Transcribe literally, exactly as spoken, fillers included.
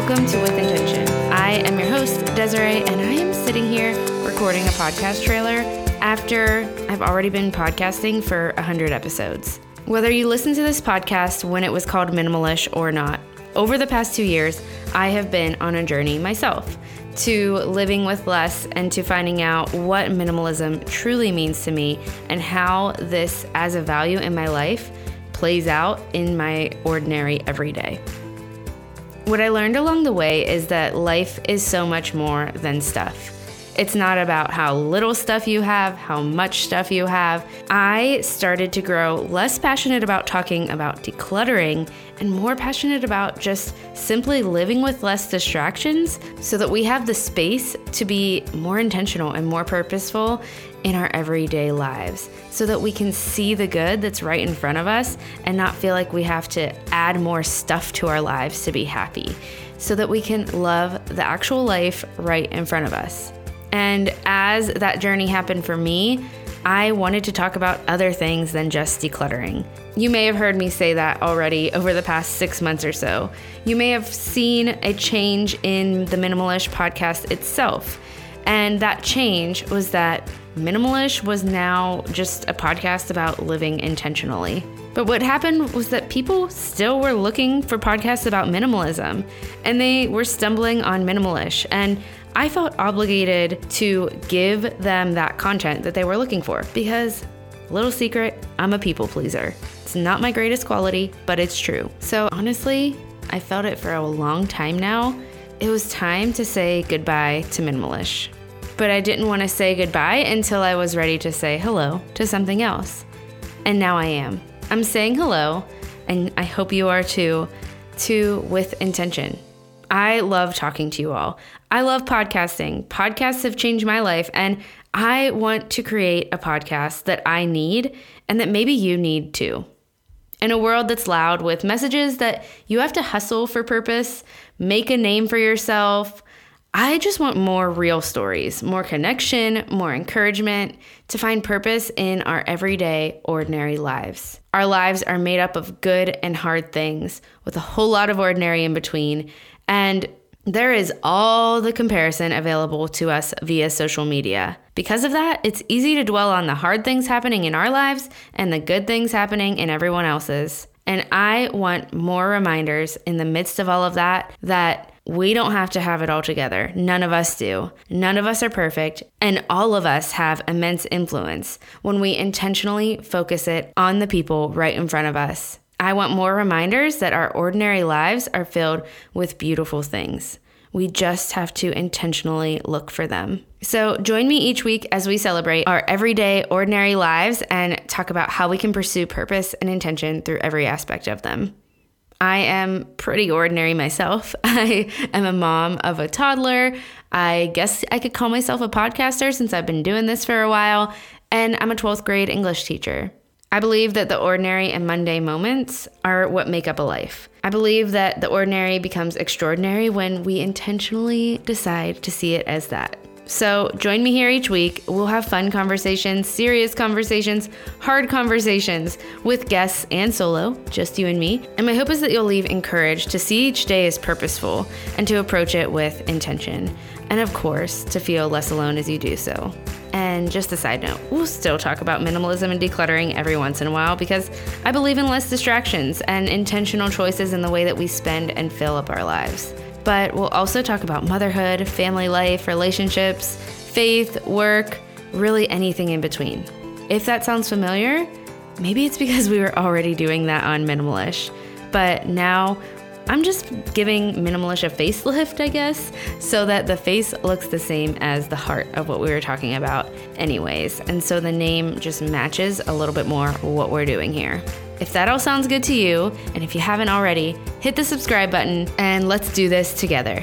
Welcome to With Intention. I am your host, Desiree, and I am sitting here recording a podcast trailer after I've already been podcasting for one hundred episodes. Whether you listen to this podcast when it was called Minimalish or not, over the past two years, I have been on a journey myself to living with less and to finding out what minimalism truly means to me and how this as a value in my life plays out in my ordinary everyday. What I learned along the way is that life is so much more than stuff. It's not about how little stuff you have, how much stuff you have. I started to grow less passionate about talking about decluttering and more passionate about just simply living with less distractions so that we have the space to be more intentional and more purposeful in our everyday lives so that we can see the good that's right in front of us and not feel like we have to add more stuff to our lives to be happy, so that we can love the actual life right in front of us. And as that journey happened for me, I wanted to talk about other things than just decluttering. You may have heard me say that already over the past six months or so. You may have seen a change in the Minimalish podcast itself. And that change was that Minimalish was now just a podcast about living intentionally. But what happened was that people still were looking for podcasts about minimalism, and they were stumbling on Minimalish. And I felt obligated to give them that content that they were looking for because, little secret, I'm a people pleaser. It's not my greatest quality, but it's true. So honestly, I felt it for a long time now. It was time to say goodbye to Minimalish. But I didn't want to say goodbye until I was ready to say hello to something else. And now I am. I'm saying hello, and I hope you are too, to With Intention. I love talking to you all. I love podcasting. Podcasts have changed my life, and I want to create a podcast that I need and that maybe you need too. In a world that's loud with messages that you have to hustle for purpose, make a name for yourself, I just want more real stories, more connection, more encouragement to find purpose in our everyday, ordinary lives. Our lives are made up of good and hard things with a whole lot of ordinary in between. And there is all the comparison available to us via social media. Because of that, it's easy to dwell on the hard things happening in our lives and the good things happening in everyone else's. And I want more reminders in the midst of all of that, that we don't have to have it all together. None of us do. None of us are perfect. And all of us have immense influence when we intentionally focus it on the people right in front of us. I want more reminders that our ordinary lives are filled with beautiful things. We just have to intentionally look for them. So join me each week as we celebrate our everyday, ordinary lives and talk about how we can pursue purpose and intention through every aspect of them. I am pretty ordinary myself. I am a mom of a toddler. I guess I could call myself a podcaster since I've been doing this for a while. And I'm a twelfth grade English teacher. I believe that the ordinary and mundane moments are what make up a life. I believe that the ordinary becomes extraordinary when we intentionally decide to see it as that. So join me here each week. We'll have fun conversations, serious conversations, hard conversations with guests and solo, just you and me. And my hope is that you'll leave encouraged to see each day as purposeful and to approach it with intention. And of course, to feel less alone as you do so. And just a side note, we'll still talk about minimalism and decluttering every once in a while because I believe in less distractions and intentional choices in the way that we spend and fill up our lives. But we'll also talk about motherhood, family life, relationships, faith, work, really anything in between. If that sounds familiar, maybe it's because we were already doing that on Minimalish. But now I'm just giving Minimalish a facelift, I guess, so that the face looks the same as the heart of what we were talking about anyways. And so the name just matches a little bit more what we're doing here. If that all sounds good to you, and if you haven't already, hit the subscribe button and let's do this together.